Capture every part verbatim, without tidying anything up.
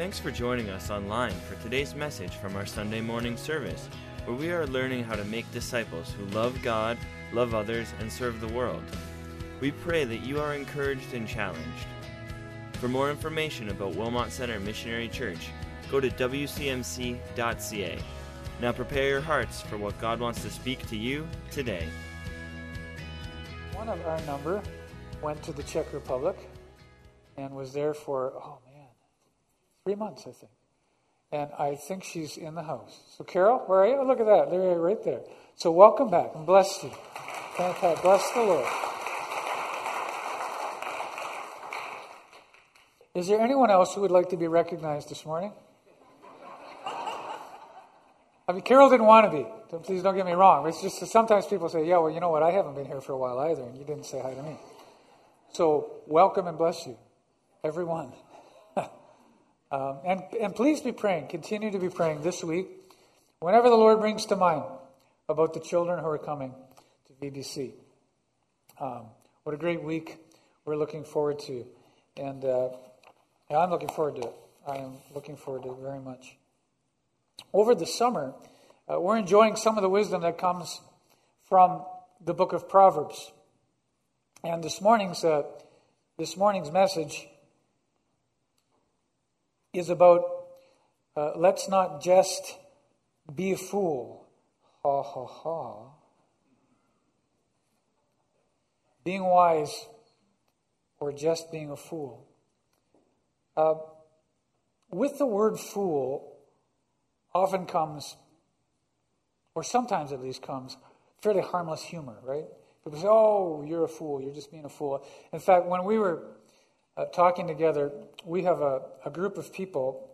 Thanks for joining us online for today's message from our Sunday morning service, where we are learning how to make disciples who love God, love others, and serve the world. We pray that you are encouraged and challenged. For more information about Wilmot Center Missionary Church, go to w c m c dot c a. Now prepare your hearts for what God wants to speak to you today. One of our number went to the Czech Republic and was there for, oh man, three months, I think. And I think she's in the house. So Carol, where are you? Oh, look at that. There you are, right there. So welcome back and bless you. Thank God. Bless the Lord. Is there anyone else who would like to be recognized this morning? I mean, Carol didn't want to be. Please don't get me wrong. It's just that sometimes people say, yeah, well, you know what? I haven't been here for a while either, and you didn't say hi to me. So welcome and bless you, everyone. um, and, and please be praying. Continue to be praying this week, whenever the Lord brings to mind about the children who are coming to B B C. Um, what a great week we're looking forward to. And uh, I'm looking forward to it. I am looking forward to it very much. Over the summer, uh, we're enjoying some of the wisdom that comes from the book of Proverbs. And this morning's uh, this morning's message is about uh, let's not just be a fool. Ha, ha, ha. Being wise or just being a fool. Uh, with the word fool often comes, or sometimes at least comes, fairly harmless humor, right? People say, oh, you're a fool, you're just being a fool. In fact, when we were uh, talking together, we have a, a group of people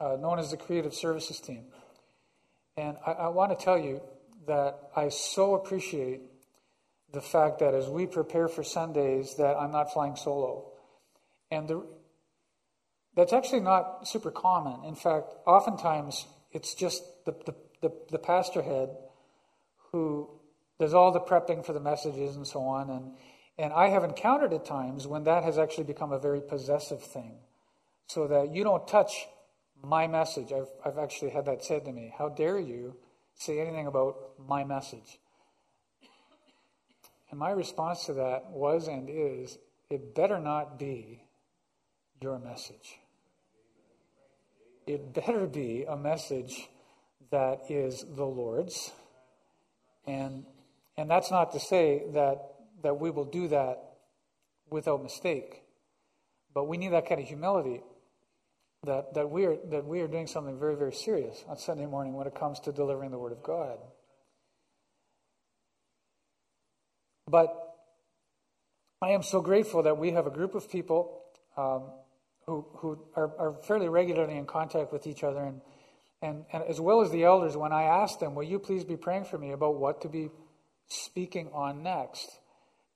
uh, known as the Creative Services Team. And I, I want to tell you that I so appreciate the fact that as we prepare for Sundays that I'm not flying solo. And the, that's actually not super common. In fact, oftentimes it's just the, the, the, the pastor head who does all the prepping for the messages and so on. And, and I have encountered at times when that has actually become a very possessive thing, so that you don't touch my message. I've, I've actually had that said to me. How dare you say anything about my message? And my response to that was and is, it better not be your message. It better be a message that is the Lord's. And and that's not to say that, that we will do that without mistake. But we need that kind of humility that, that we are that we are doing something very, very serious on Sunday morning when it comes to delivering the Word of God. But I am so grateful that we have a group of people um, who who are, are fairly regularly in contact with each other, and, and and as well as the elders. When I asked them, will you please be praying for me about what to be speaking on next?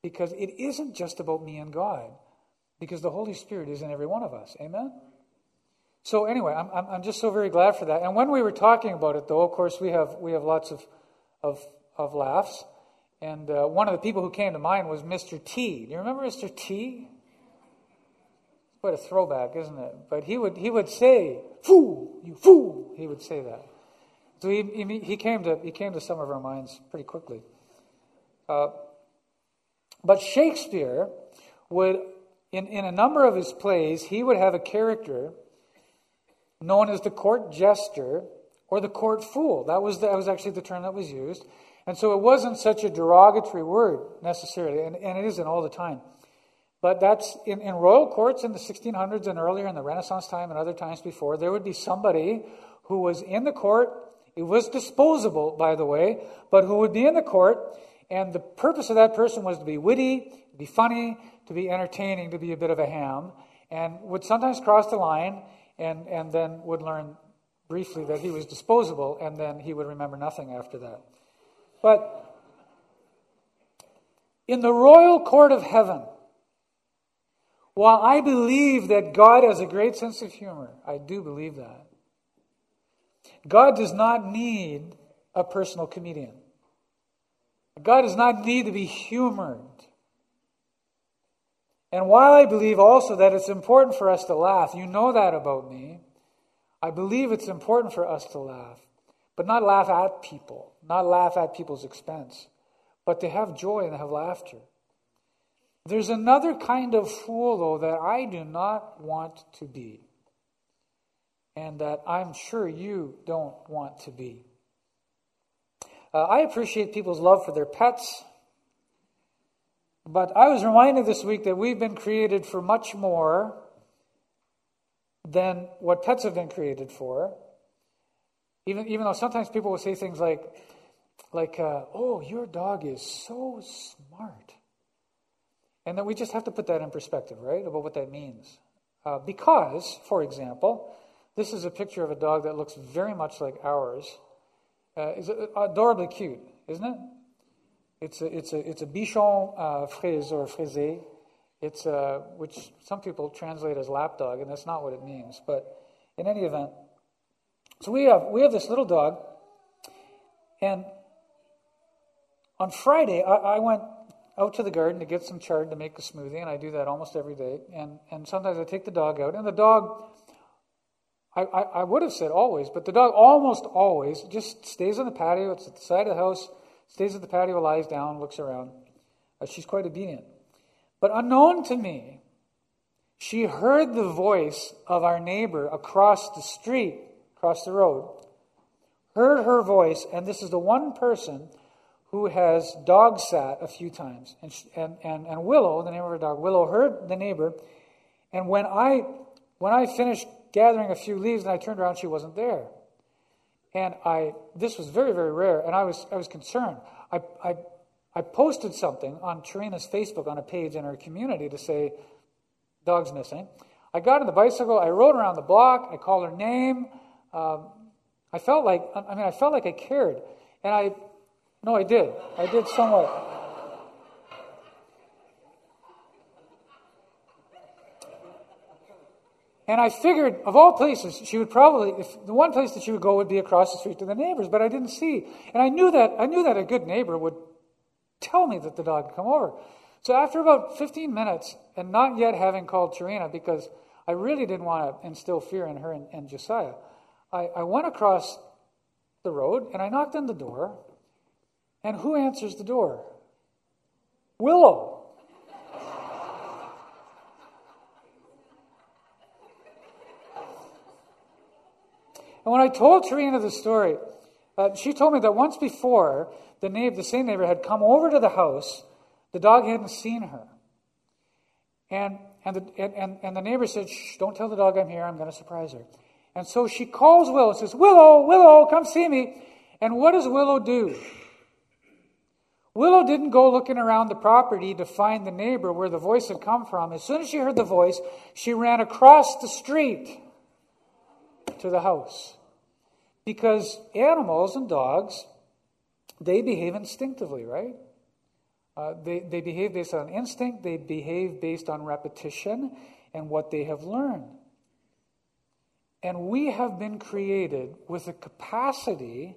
Because it isn't just about me and God, because the Holy Spirit is in every one of us. Amen? So anyway, I'm I'm just so very glad for that. And when we were talking about it, though, of course, we have we have lots of of, of laughs. And uh, one of the people who came to mind was Mister T. Do you remember Mister T? Quite a throwback, isn't it? But he would he would say, "Fool, you fool!" He would say that. So he he, he came to he came to some of our minds pretty quickly. Uh, but Shakespeare would, in in a number of his plays, he would have a character known as the court jester or the court fool. That was the, that was actually the term that was used. And so it wasn't such a derogatory word necessarily, and, and it isn't all the time. But that's in, in royal courts in the sixteen hundreds and earlier in the Renaissance time and other times before, there would be somebody who was in the court. It was disposable, by the way, but who would be in the court, and the purpose of that person was to be witty, to be funny, to be entertaining, to be a bit of a ham, and would sometimes cross the line and, and then would learn briefly that he was disposable, and then he would remember nothing after that. But in the royal court of heaven, while I believe that God has a great sense of humor, I do believe that, God does not need a personal comedian. God does not need to be humored. And while I believe also that it's important for us to laugh, you know that about me, I believe it's important for us to laugh, but not laugh at people, not laugh at people's expense, but to have joy and have laughter. There's another kind of fool, though, that I do not want to be, and that I'm sure you don't want to be. Uh, I appreciate people's love for their pets, but I was reminded this week that we've been created for much more than what pets have been created for. Even even though sometimes people will say things like, like, uh, oh, your dog is so smart. And then we just have to put that in perspective, right, about what that means. Uh, because, for example, this is a picture of a dog that looks very much like ours. Uh, it's adorably cute, isn't it? It's a, it's a, it's a bichon uh, frisé or frisé. It's uh, which some people translate as lapdog, and that's not what it means. But in any event, so we have we have this little dog, and on Friday I, I went out to the garden to get some chard to make a smoothie, and I do that almost every day. And and sometimes I take the dog out, and the dog, I, I, I would have said always, but the dog almost always just stays on the patio. It's at the side of the house, stays at the patio, lies down, looks around. Uh, she's quite obedient. But unknown to me, she heard the voice of our neighbor across the street, across the road, heard her voice, and this is the one person who has dog sat a few times. And, she, and, and, and Willow, the name of her dog, Willow heard the neighbor, and when I when I finished gathering a few leaves and I turned around, she wasn't there. And I, this was very, very rare, and I was I was concerned. I I I posted something on Tarina's Facebook on a page in her community to say, dog's missing. I got on the bicycle, I rode around the block, I called her name. Um, I felt like, I mean, I felt like I cared. And I, no, I did. I did somewhat. And I figured, of all places, she would probably, if the one place that she would go would be across the street to the neighbors, but I didn't see. And I knew that, I knew that a good neighbor would tell me that the dog had come over. So after about fifteen minutes, and not yet having called Tarina, because I really didn't want to instill fear in her and, and Josiah, I, I went across the road, and I knocked on the door, and who answers the door? Willow. And when I told Tarina the story, uh, she told me that once before, the neighbor, the same neighbor had come over to the house. The dog hadn't seen her. And and the, and, and the neighbor said, shh, don't tell the dog I'm here. I'm going to surprise her. And so she calls Willow and says, Willow, Willow, come see me. And what does Willow do? Willow didn't go looking around the property to find the neighbor where the voice had come from. As soon as she heard the voice, she ran across the street to the house. Because animals and dogs, they behave instinctively, right? Uh, they, they behave based on instinct. They behave based on repetition and what they have learned. And we have been created with a capacity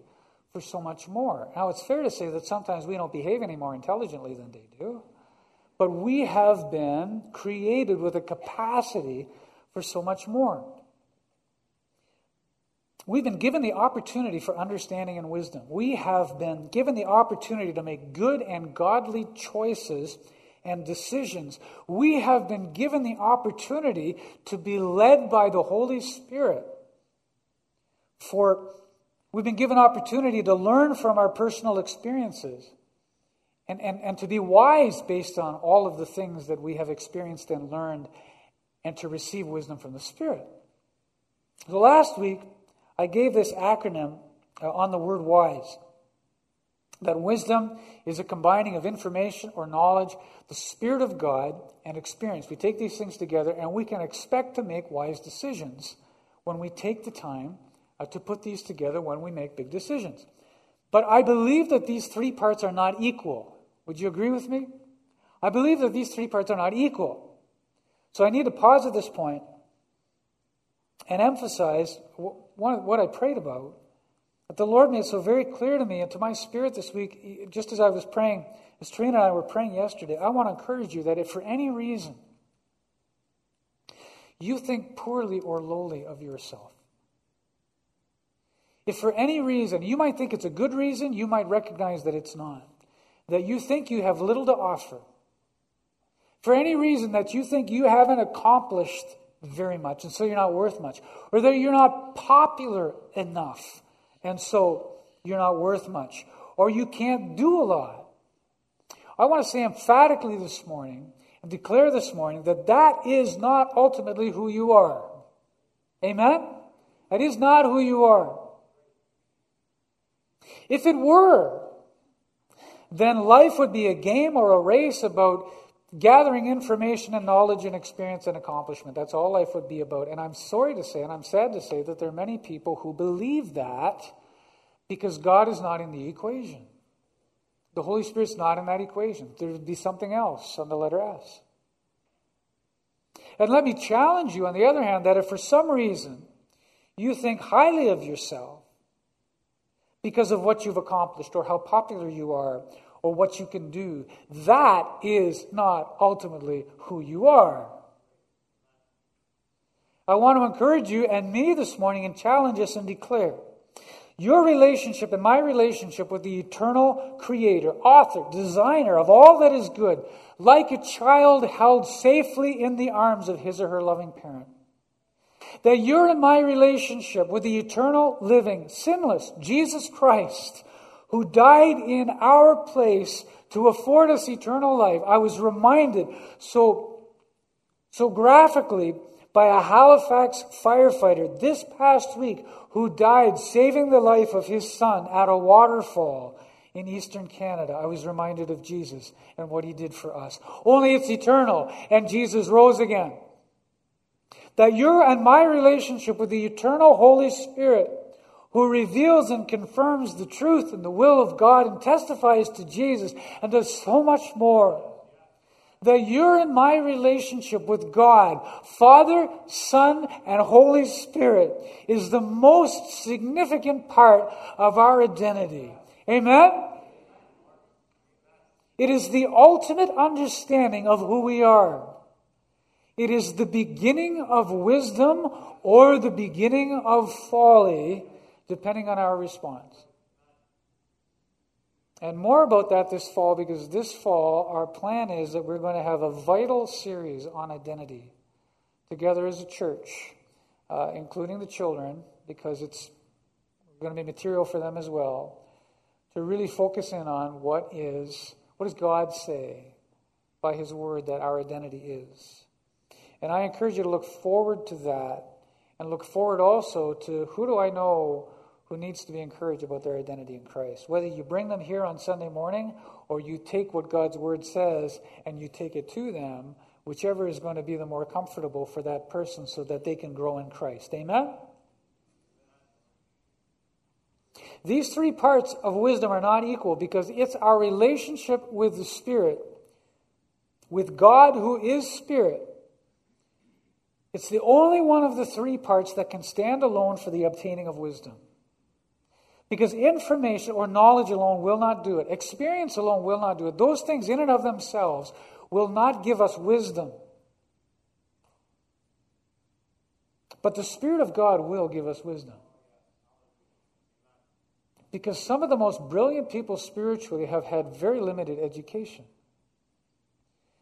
for so much more. Now, it's fair to say that sometimes we don't behave any more intelligently than they do, but we have been created with a capacity for so much more. We've been given the opportunity for understanding and wisdom. We have been given the opportunity to make good and godly choices and decisions. We have been given the opportunity to be led by the Holy Spirit. For we've been given opportunity to learn from our personal experiences and, and, and to be wise based on all of the things that we have experienced and learned, and to receive wisdom from the Spirit. So last week, I gave this acronym uh, on the word wise, that wisdom is a combining of information or knowledge, the Spirit of God, and experience. We take these things together, and we can expect to make wise decisions when we take the time uh, to put these together when we make big decisions. But I believe that these three parts are not equal. Would you agree with me? I believe that these three parts are not equal. So I need to pause at this point and emphasize one of what I prayed about, that the Lord made so very clear to me and to my spirit this week, just as I was praying, as Tarina and I were praying yesterday. I want to encourage you that if for any reason you think poorly or lowly of yourself, If for any reason, you might think it's a good reason, you might recognize that it's not, that you think you have little to offer, for any reason that you think you haven't accomplished very much, and so you're not worth much, or that you're not popular enough, and so you're not worth much, or you can't do a lot. I want to say emphatically this morning, and declare this morning, that that is not ultimately who you are. Amen? That is not who you are. If it were, then life would be a game or a race about gathering information and knowledge and experience and accomplishment. That's all life would be about. And I'm sorry to say, and I'm sad to say, that there are many people who believe that because God is not in the equation. The Holy Spirit's not in that equation. There would be something else on the letter S. And let me challenge you, on the other hand, that if for some reason you think highly of yourself, because of what you've accomplished or how popular you are or what you can do, that is not ultimately who you are. I want to encourage you and me this morning and challenge us and declare your relationship and my relationship with the eternal creator, author, designer of all that is good, like a child held safely in the arms of his or her loving parent. That you're in my relationship with the eternal, living, sinless Jesus Christ, who died in our place to afford us eternal life. I was reminded so, so graphically by a Halifax firefighter this past week who died saving the life of his son at a waterfall in eastern Canada. I was reminded of Jesus and what he did for us. Only it's eternal, and Jesus rose again. That your and my relationship with the eternal Holy Spirit, who reveals and confirms the truth and the will of God and testifies to Jesus and does so much more. That your and my relationship with God, Father, Son, and Holy Spirit, is the most significant part of our identity. Amen? It is the ultimate understanding of who we are. It is the beginning of wisdom or the beginning of folly, depending on our response. And more about that this fall, because this fall, our plan is that we're going to have a vital series on identity together as a church, uh, including the children, because it's going to be material for them as well, to really focus in on what is, what does God say by his word that our identity is. And I encourage you to look forward to that and look forward also to who do I know who needs to be encouraged about their identity in Christ. Whether you bring them here on Sunday morning or you take what God's word says and you take it to them, whichever is going to be the more comfortable for that person so that they can grow in Christ. Amen? These three parts of wisdom are not equal because it's our relationship with the Spirit, with God who is Spirit. It's the only one of the three parts that can stand alone for the obtaining of wisdom. Because information or knowledge alone will not do it. Experience alone will not do it. Those things in and of themselves will not give us wisdom. But the Spirit of God will give us wisdom. Because some of the most brilliant people spiritually have had very limited education.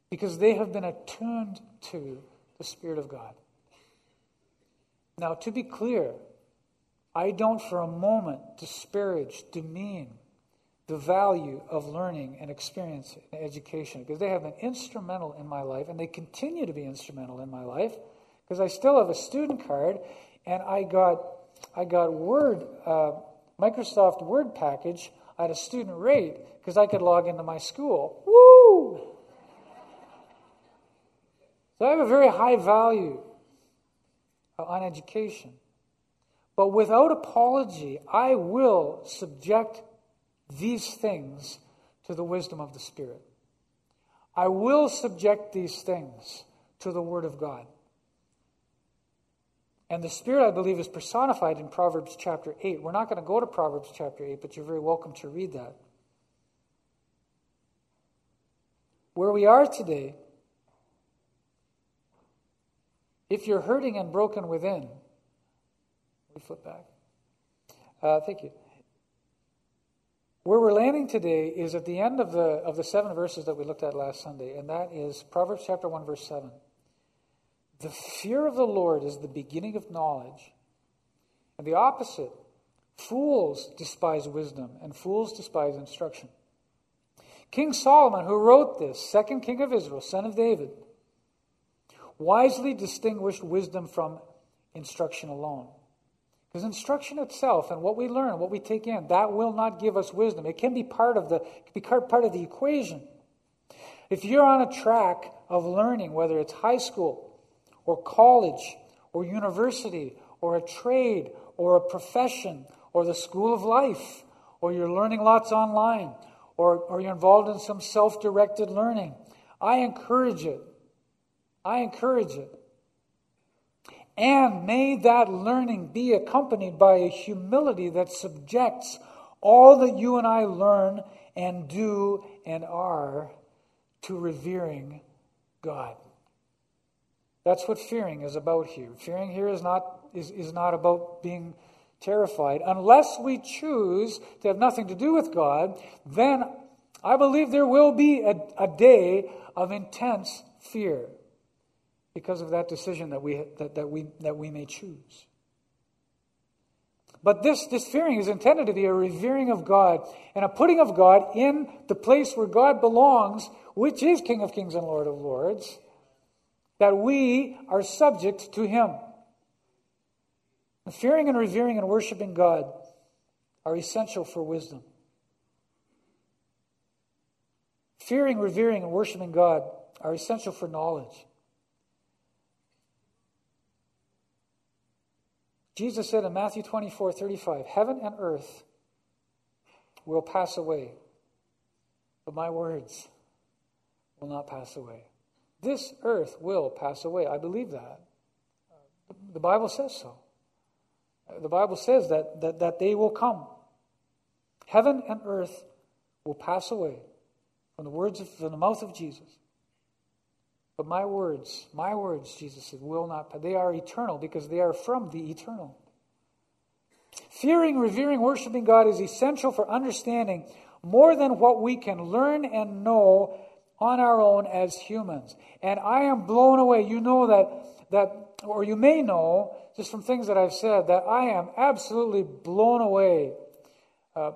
Because they have been attuned to the Spirit of God. Now, to be clear, I don't for a moment disparage, demean the value of learning and experience and education, because they have been instrumental in my life and they continue to be instrumental in my life, because I still have a student card and I got I got Word, uh, Microsoft Word package at a student rate because I could log into my school. Woo! So I have a very high value on education. But without apology, I will subject these things to the wisdom of the Spirit. I will subject these things to the Word of God. And the Spirit, I believe, is personified in Proverbs chapter eight. We're not going to go to Proverbs chapter eight, but you're very welcome to read that. Where we are today, if you're hurting and broken within, let me flip back. Uh, thank you. Where we're landing today is at the end of the of the seven verses that we looked at last Sunday, and that is Proverbs chapter one, verse seven. The fear of the Lord is the beginning of knowledge, and the opposite, fools despise wisdom, and fools despise instruction. King Solomon, who wrote this, second king of Israel, son of David, wisely distinguished wisdom from instruction alone. Because instruction itself and what we learn, what we take in, that will not give us wisdom. It can be part of the, can be part of the equation. If you're on a track of learning, whether it's high school or college or university or a trade or a profession or the school of life, or you're learning lots online, or, or you're involved in some self-directed learning, I encourage it. I encourage it. And may that learning be accompanied by a humility that subjects all that you and I learn and do and are to revering God. That's what fearing is about here. Fearing here is not is, is not about being terrified. Unless we choose to have nothing to do with God, then I believe there will be a, a day of intense fear, because of that decision that we that, that we that we may choose. But this, this fearing is intended to be a revering of God and a putting of God in the place where God belongs, which is King of Kings and Lord of Lords, that we are subject to Him. And fearing and revering and worshiping God are essential for wisdom. Fearing, revering, and worshiping God are essential for knowledge. Jesus said in Matthew twenty-four, thirty-five, heaven and earth will pass away, but my words will not pass away. This earth will pass away. I believe that. The Bible says so. The Bible says that, that, that they will come. Heaven and earth will pass away from the words of, from the mouth of Jesus. But my words, my words, Jesus said, will not, they are eternal because they are from the eternal. Fearing, revering, worshiping God is essential for understanding more than what we can learn and know on our own as humans. And I am blown away. You know that, that, or you may know, just from things that I've said, that I am absolutely blown away uh,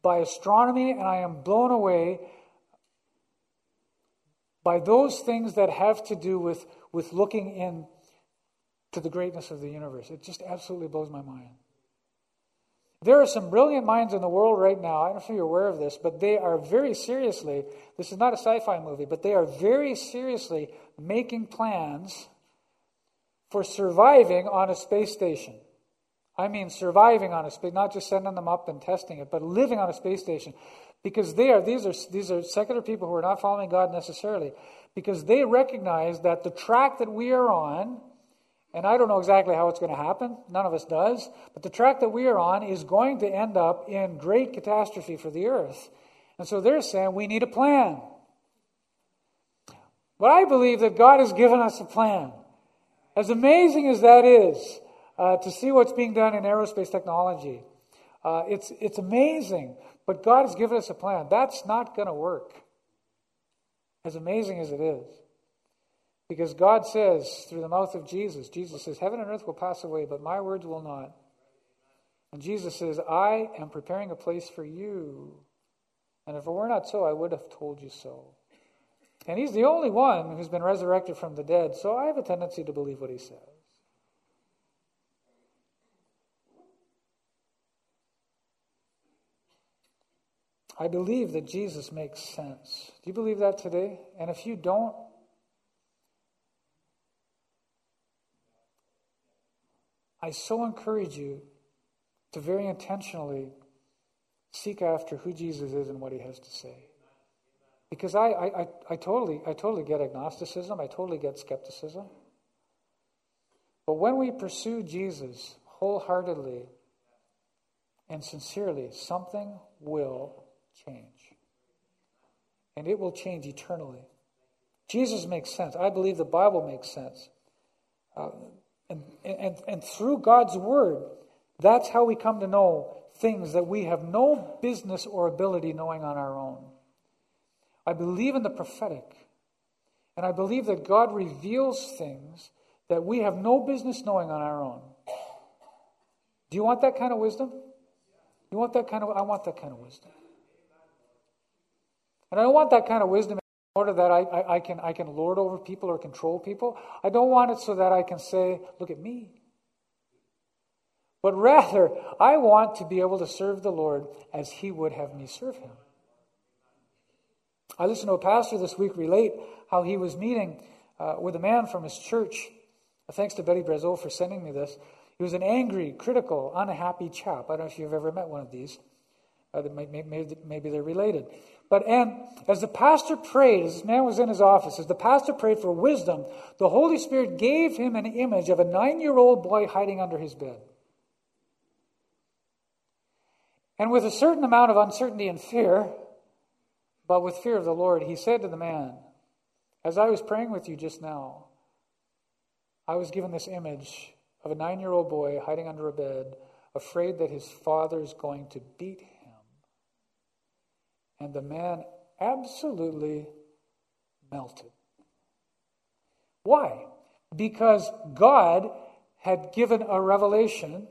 by astronomy, and I am blown away by those things that have to do with, with looking in to the greatness of the universe. It just absolutely blows my mind. There are some brilliant minds in the world right now, I don't know if you're aware of this, but they are very seriously, this is not a sci-fi movie, but they are very seriously making plans for surviving on a space station. I mean surviving on a space, not just sending them up and testing it, but living on a space station. Because they are, these are these are secular people who are not following God necessarily, because they recognize that the track that we are on, and I don't know exactly how it's going to happen, none of us does, but the track that we are on is going to end up in great catastrophe for the earth. And so they're saying we need a plan. But I believe that God has given us a plan. As amazing as that is, uh, to see what's being done in aerospace technology, uh, it's it's amazing. But God has given us a plan. That's not going to work, as amazing as it is. Because God says, through the mouth of Jesus, Jesus says, heaven and earth will pass away, but my words will not. And Jesus says, I am preparing a place for you. And if it were not so, I would have told you so. And he's the only one who's been resurrected from the dead, so I have a tendency to believe what he says. I believe that Jesus makes sense. Do you believe that today? And if you don't, I so encourage you to very intentionally seek after who Jesus is and what he has to say. Because I, I, I, I totally I totally get agnosticism, I totally get skepticism. But when we pursue Jesus wholeheartedly and sincerely, something will change. And it will change eternally. Jesus makes sense. I believe the Bible makes sense. Uh, and, and, and through God's word, That's how we come to know things that we have no business or ability knowing on our own. I believe in the prophetic, and I believe that God reveals things that we have no business knowing on our own. Do you want that kind of wisdom? You want that kind of? I want that kind of wisdom. And I don't want that kind of wisdom in order that I, I, I can I can lord over people or control people. I don't want it so that I can say, "Look at me." But rather, I want to be able to serve the Lord as He would have me serve Him. I listened to a pastor this week relate how he was meeting uh, with a man from his church. Thanks to Betty Brezo for sending me this. He was an angry, critical, unhappy chap. I don't know if you've ever met one of these. Uh, maybe, maybe they're related. But and as the pastor prayed, as this man was in his office, as the pastor prayed for wisdom, the Holy Spirit gave him an image of a nine-year-old boy hiding under his bed. And with a certain amount of uncertainty and fear, but with fear of the Lord, he said to the man, "As I was praying with you just now, I was given this image of a nine-year-old boy hiding under a bed, afraid that his father is going to beat him." And the man absolutely melted. Why? Because God had given a revelation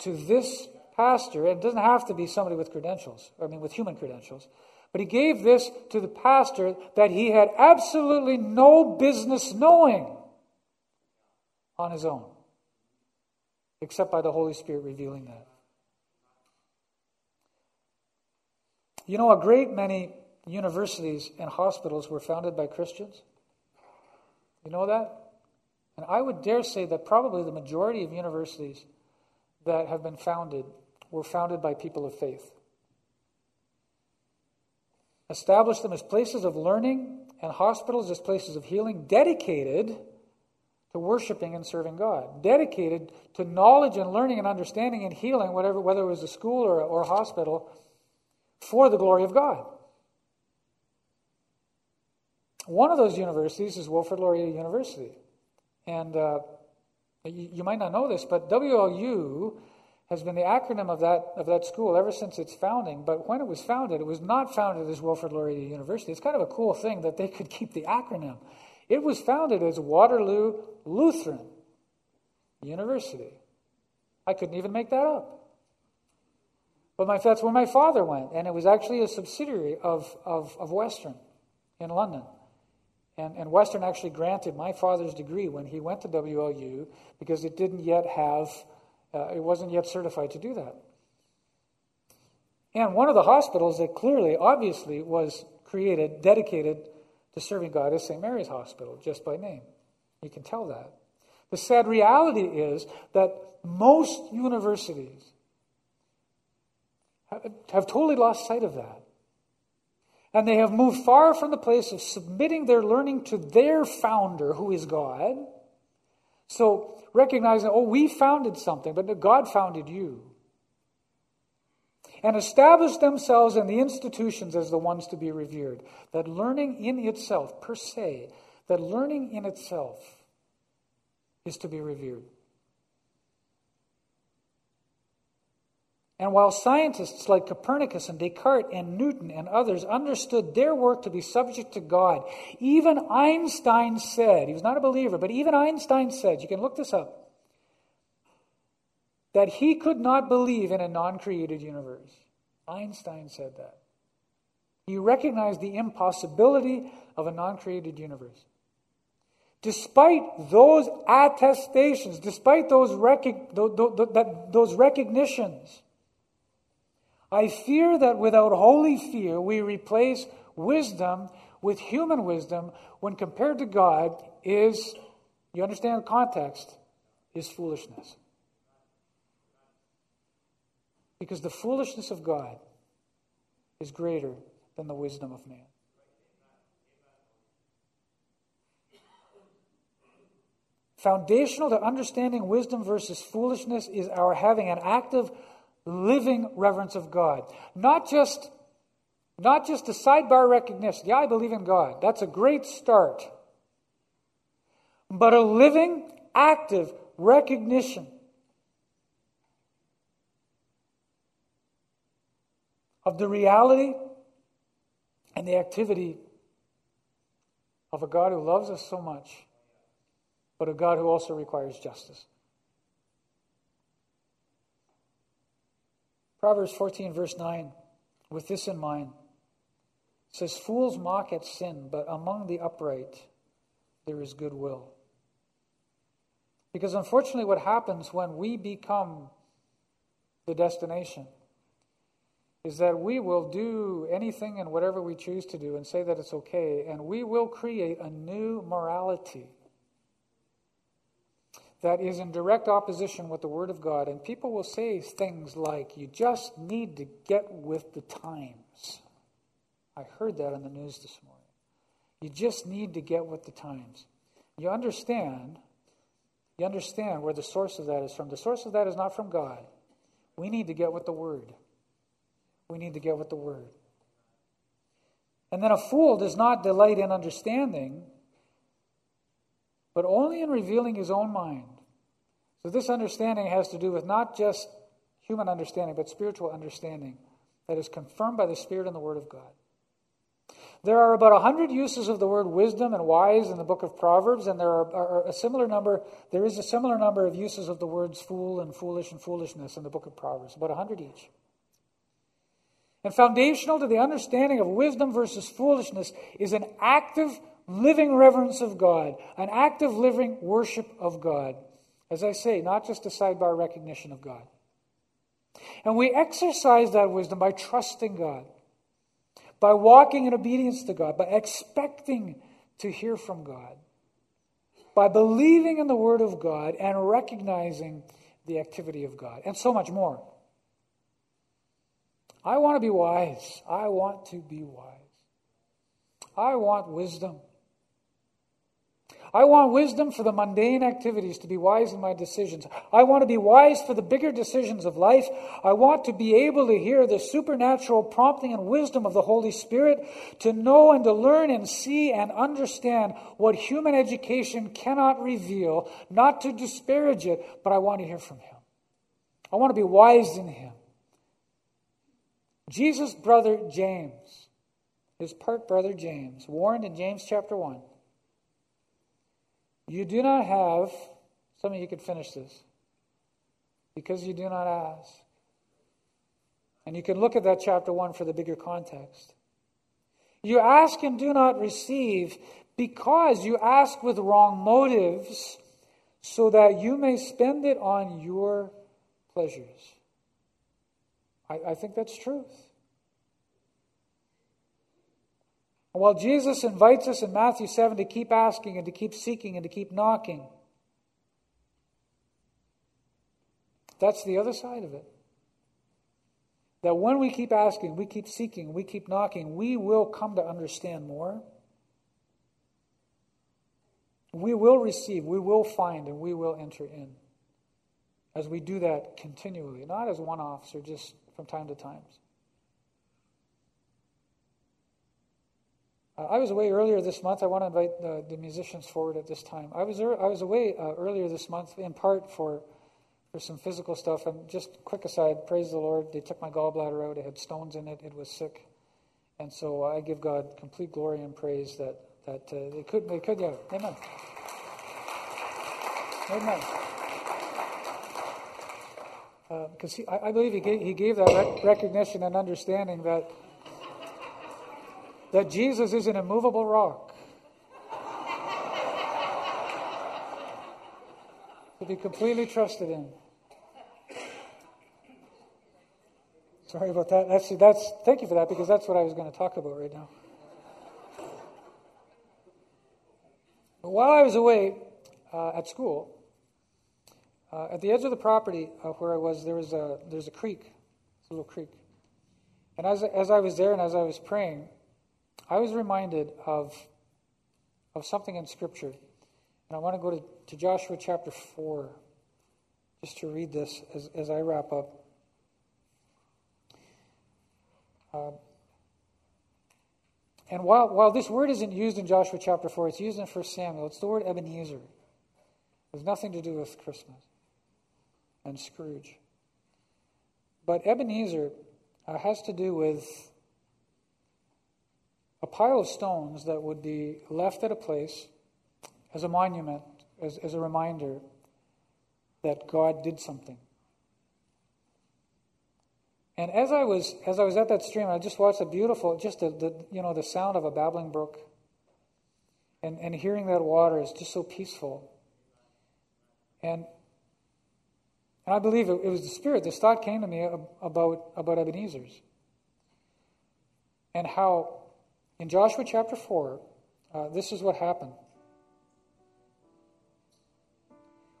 to this pastor, and it doesn't have to be somebody with credentials, I mean with human credentials, but he gave this to the pastor that he had absolutely no business knowing on his own, except by the Holy Spirit revealing that. You know, a great many universities and hospitals were founded by Christians. You know that? And I would dare say that probably the majority of universities that have been founded were founded by people of faith. Established them as places of learning and hospitals as places of healing, dedicated to worshiping and serving God, dedicated to knowledge and learning and understanding and healing, whatever, whether it was a school or, or a hospital, for the glory of God. One of those universities is Wilfrid Laurier University. And uh, you, you might not know this, but W L U has been the acronym of that of that school ever since its founding. But when it was founded, it was not founded as Wilfrid Laurier University. It's kind of a cool thing that they could keep the acronym. It was founded as Waterloo Lutheran University. I couldn't even make that up. But my, that's where my father went, and it was actually a subsidiary of, of, of Western in London. And, and Western actually granted my father's degree when he went to W L U because it didn't yet have, uh, it wasn't yet certified to do that. And one of the hospitals that clearly, obviously, was created, dedicated to serving God is Saint Mary's Hospital, just by name. You can tell that. The sad reality is that most universities have totally lost sight of that. And they have moved far from the place of submitting their learning to their founder, who is God. So recognizing, oh, we founded something, but God founded you. And establish themselves in the institutions as the ones to be revered. That learning in itself, per se, that learning in itself is to be revered. And while scientists like Copernicus and Descartes and Newton and others understood their work to be subject to God, even Einstein said, he was not a believer, but even Einstein said, you can look this up, that he could not believe in a non-created universe. Einstein said that. He recognized the impossibility of a non-created universe. Despite those attestations, despite those, rec- those recognitions, I fear that without holy fear, we replace wisdom with human wisdom when compared to God is, you understand context, is foolishness. Because the foolishness of God is greater than the wisdom of man. Foundational to understanding wisdom versus foolishness is our having an active, living reverence of God. Not just, not just a sidebar recognition. Yeah, I believe in God. That's a great start. But a living, active recognition of the reality and the activity of a God who loves us so much, but a God who also requires justice. Proverbs fourteen, verse nine, with this in mind, says, "Fools mock at sin, but among the upright there is goodwill." Because unfortunately what happens when we become the destination is that we will do anything and whatever we choose to do and say that it's okay, and we will create a new morality that is in direct opposition with the Word of God. And people will say things like, "You just need to get with the times." I heard that on the news this morning. You just need to get with the times. You understand, you understand where the source of that is from. The source of that is not from God. We need to get with the Word. We need to get with the Word. And then a fool does not delight in understanding, but only in revealing his own mind. So this understanding has to do with not just human understanding, but spiritual understanding that is confirmed by the Spirit and the Word of God. There are about a hundred uses of the word wisdom and wise in the book of Proverbs, and there are, are a similar number. There is a similar number of uses of the words fool and foolish and foolishness in the book of Proverbs, about a hundred each. And foundational to the understanding of wisdom versus foolishness is an active living reverence of God, an active living worship of God. As I say, not just a sidebar recognition of God. And we exercise that wisdom by trusting God, by walking in obedience to God, by expecting to hear from God, by believing in the Word of God and recognizing the activity of God, and so much more. I want to be wise. I want to be wise. I want wisdom. I want wisdom for the mundane activities, to be wise in my decisions. I want to be wise for the bigger decisions of life. I want to be able to hear the supernatural prompting and wisdom of the Holy Spirit, to know and to learn and see and understand what human education cannot reveal, not to disparage it, but I want to hear from Him. I want to be wise in Him. Jesus' brother James, his part-brother James, warned in James chapter one, "You do not have," some of you could finish this, "because you do not ask." And you can look at that chapter one for the bigger context. "You ask and do not receive because you ask with wrong motives, so that you may spend it on your pleasures." I, I think that's truth. While Jesus invites us in Matthew seven to keep asking and to keep seeking and to keep knocking, that's the other side of it. That when we keep asking, we keep seeking, we keep knocking, we will come to understand more. We will receive, we will find, and we will enter in. As we do that continually, not as one-offs or just from time to time. I was away earlier this month. I want to invite uh, the musicians forward at this time. I was er- I was away uh, earlier this month, in part for for some physical stuff. And just quick aside, praise the Lord, they took my gallbladder out. It had stones in it. It was sick, and so I give God complete glory and praise that that uh, they could they could yeah. Amen. Amen. Because uh, he, I, I believe he gave, he gave that rec- recognition and understanding that. That Jesus is an immovable rock to be completely trusted in. Sorry about that. That's that's. Thank you for that, because that's what I was going to talk about right now. But while I was away uh, at school, uh, at the edge of the property uh, where I was, there was a there's a creek, it's a little creek, and as as I was there and as I was praying, I was reminded of of something in Scripture. And I want to go to, to Joshua chapter four, just to read this as, as I wrap up. Uh, and while while this word isn't used in Joshua chapter four, it's used in First Samuel. It's the word Ebenezer. It has nothing to do with Christmas and Scrooge. But Ebenezer uh, has to do with a pile of stones that would be left at a place as a monument, as, as a reminder that God did something. And as I was as I was at that stream, I just watched a beautiful, just the, the you know the sound of a babbling brook, and and hearing that water is just so peaceful. And and I believe it, it was the Spirit. This thought came to me about about Ebenezer's, and how. In Joshua chapter four, uh, this is what happened.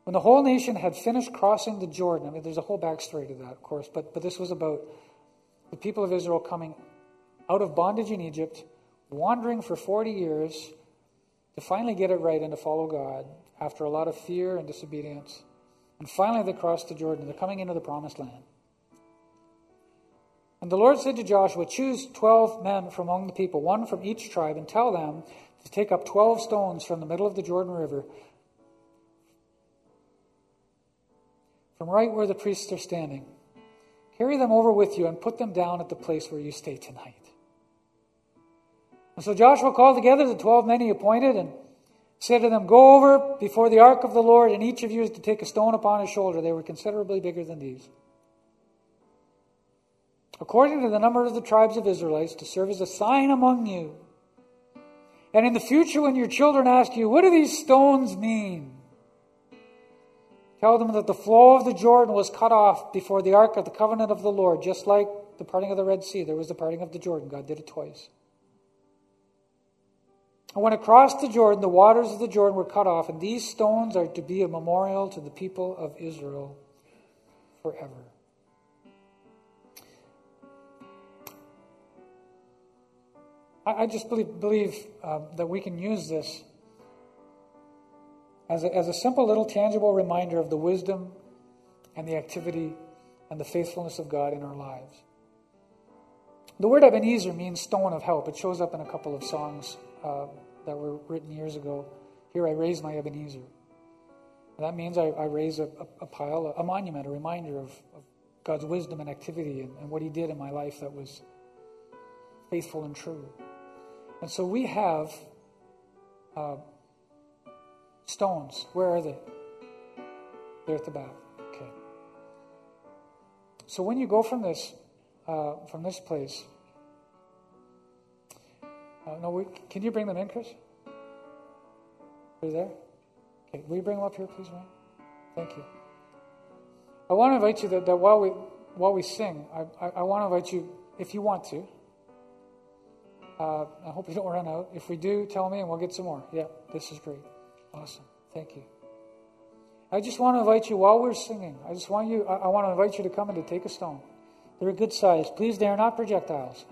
When the whole nation had finished crossing the Jordan, I mean, there's a whole backstory to that, of course, but, but this was about the people of Israel coming out of bondage in Egypt, wandering for forty years to finally get it right and to follow God after a lot of fear and disobedience. And finally they crossed the Jordan. They're coming into the promised land. And the Lord said to Joshua, choose twelve men from among the people, one from each tribe, and tell them to take up twelve stones from the middle of the Jordan River, from right where the priests are standing. Carry them over with you and put them down at the place where you stay tonight. And so Joshua called together the twelve men he appointed and said to them, go over before the ark of the Lord, and each of you is to take a stone upon his shoulder. They were considerably bigger than these, according to the number of the tribes of Israelites, to serve as a sign among you. And in the future, when your children ask you, what do these stones mean? Tell them that the flow of the Jordan was cut off before the Ark of the Covenant of the Lord, just like the parting of the Red Sea. There was the parting of the Jordan. God did it twice. And when it crossed the Jordan, the waters of the Jordan were cut off, and these stones are to be a memorial to the people of Israel forever. I just believe, believe uh, that we can use this as a, as a simple little tangible reminder of the wisdom and the activity and the faithfulness of God in our lives. The word Ebenezer means stone of help. It shows up in a couple of songs uh, that were written years ago. Here I raise my Ebenezer. And that means I, I raise a, a pile, a monument, a reminder of, of God's wisdom and activity and, and what he did in my life that was faithful and true. And so we have uh, stones. Where are they? They're at the back. Okay. So when you go from this, uh, from this place, uh, no, we, can you bring them in, Chris? Are you there? Okay. Will you bring them up here, please, Ryan? Thank you. I want to invite you that, that while we while we sing, I, I, I want to invite you, if you want to. Uh, I hope you don't run out. If we do, tell me and we'll get some more. Yeah, this is great. Awesome. Thank you. I just want to invite you while we're singing. I just want you, I, I want to invite you to come and to take a stone. They're a good size. Please, they are not projectiles.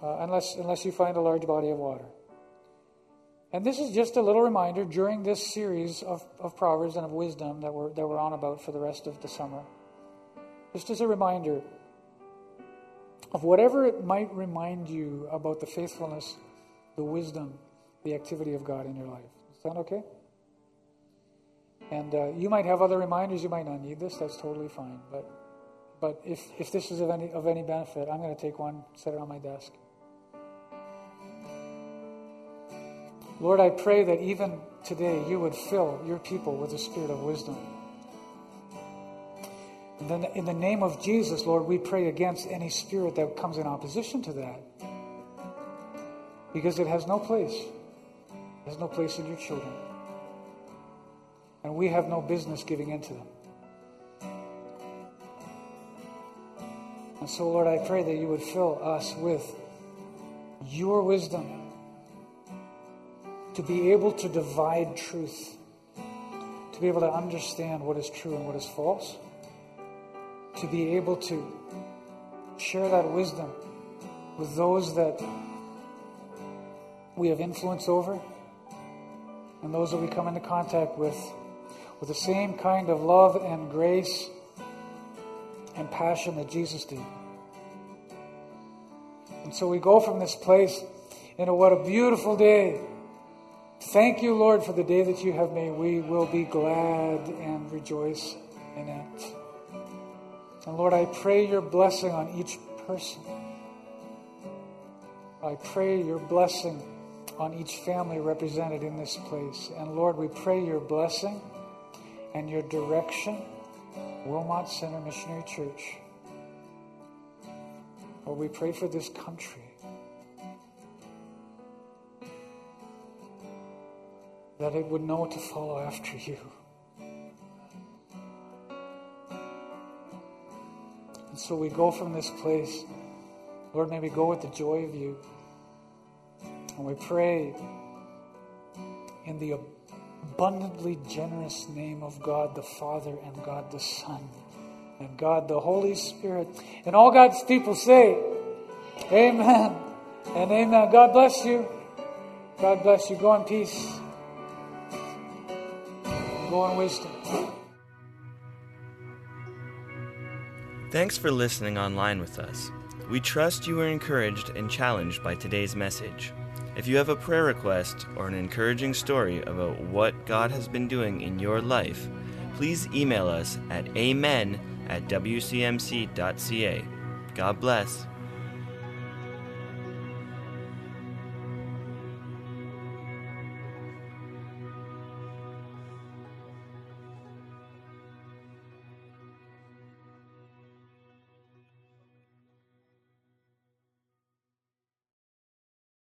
Uh, unless, unless you find a large body of water. And this is just a little reminder during this series of, of Proverbs and of wisdom that we're, that we're on about for the rest of the summer. Just as a reminder of whatever it might remind you about the faithfulness, the wisdom, the activity of God in your life. Does that sound okay? And uh, you might have other reminders. You might not need this. That's totally fine. But but if, if this is of any of any benefit, I'm going to take one, set it on my desk. Lord, I pray that even today you would fill your people with the spirit of wisdom. And then in the name of Jesus, Lord, we pray against any spirit that comes in opposition to that, because it has no place. It has no place in your children. And we have no business giving in to them. And so, Lord, I pray that you would fill us with your wisdom to be able to divide truth, to be able to understand what is true and what is false, to be able to share that wisdom with those that we have influence over and those that we come into contact with, with the same kind of love and grace and passion that Jesus did. And so we go from this place into what a beautiful day. Thank you, Lord, for the day that you have made. We will be glad and rejoice in it. And Lord, I pray your blessing on each person. I pray your blessing on each family represented in this place. And Lord, we pray your blessing and your direction, Wilmot Center Missionary Church. Lord, we pray for this country, that it would know to follow after you. And so we go from this place, Lord, may we go with the joy of you. And we pray in the abundantly generous name of God the Father and God the Son and God the Holy Spirit. And all God's people say, amen and amen. God bless you. God bless you. Go in peace. Go in wisdom. Thanks for listening online with us. We trust you were encouraged and challenged by today's message. If you have a prayer request or an encouraging story about what God has been doing in your life, please email us at amen at w c m c dot c a. God bless.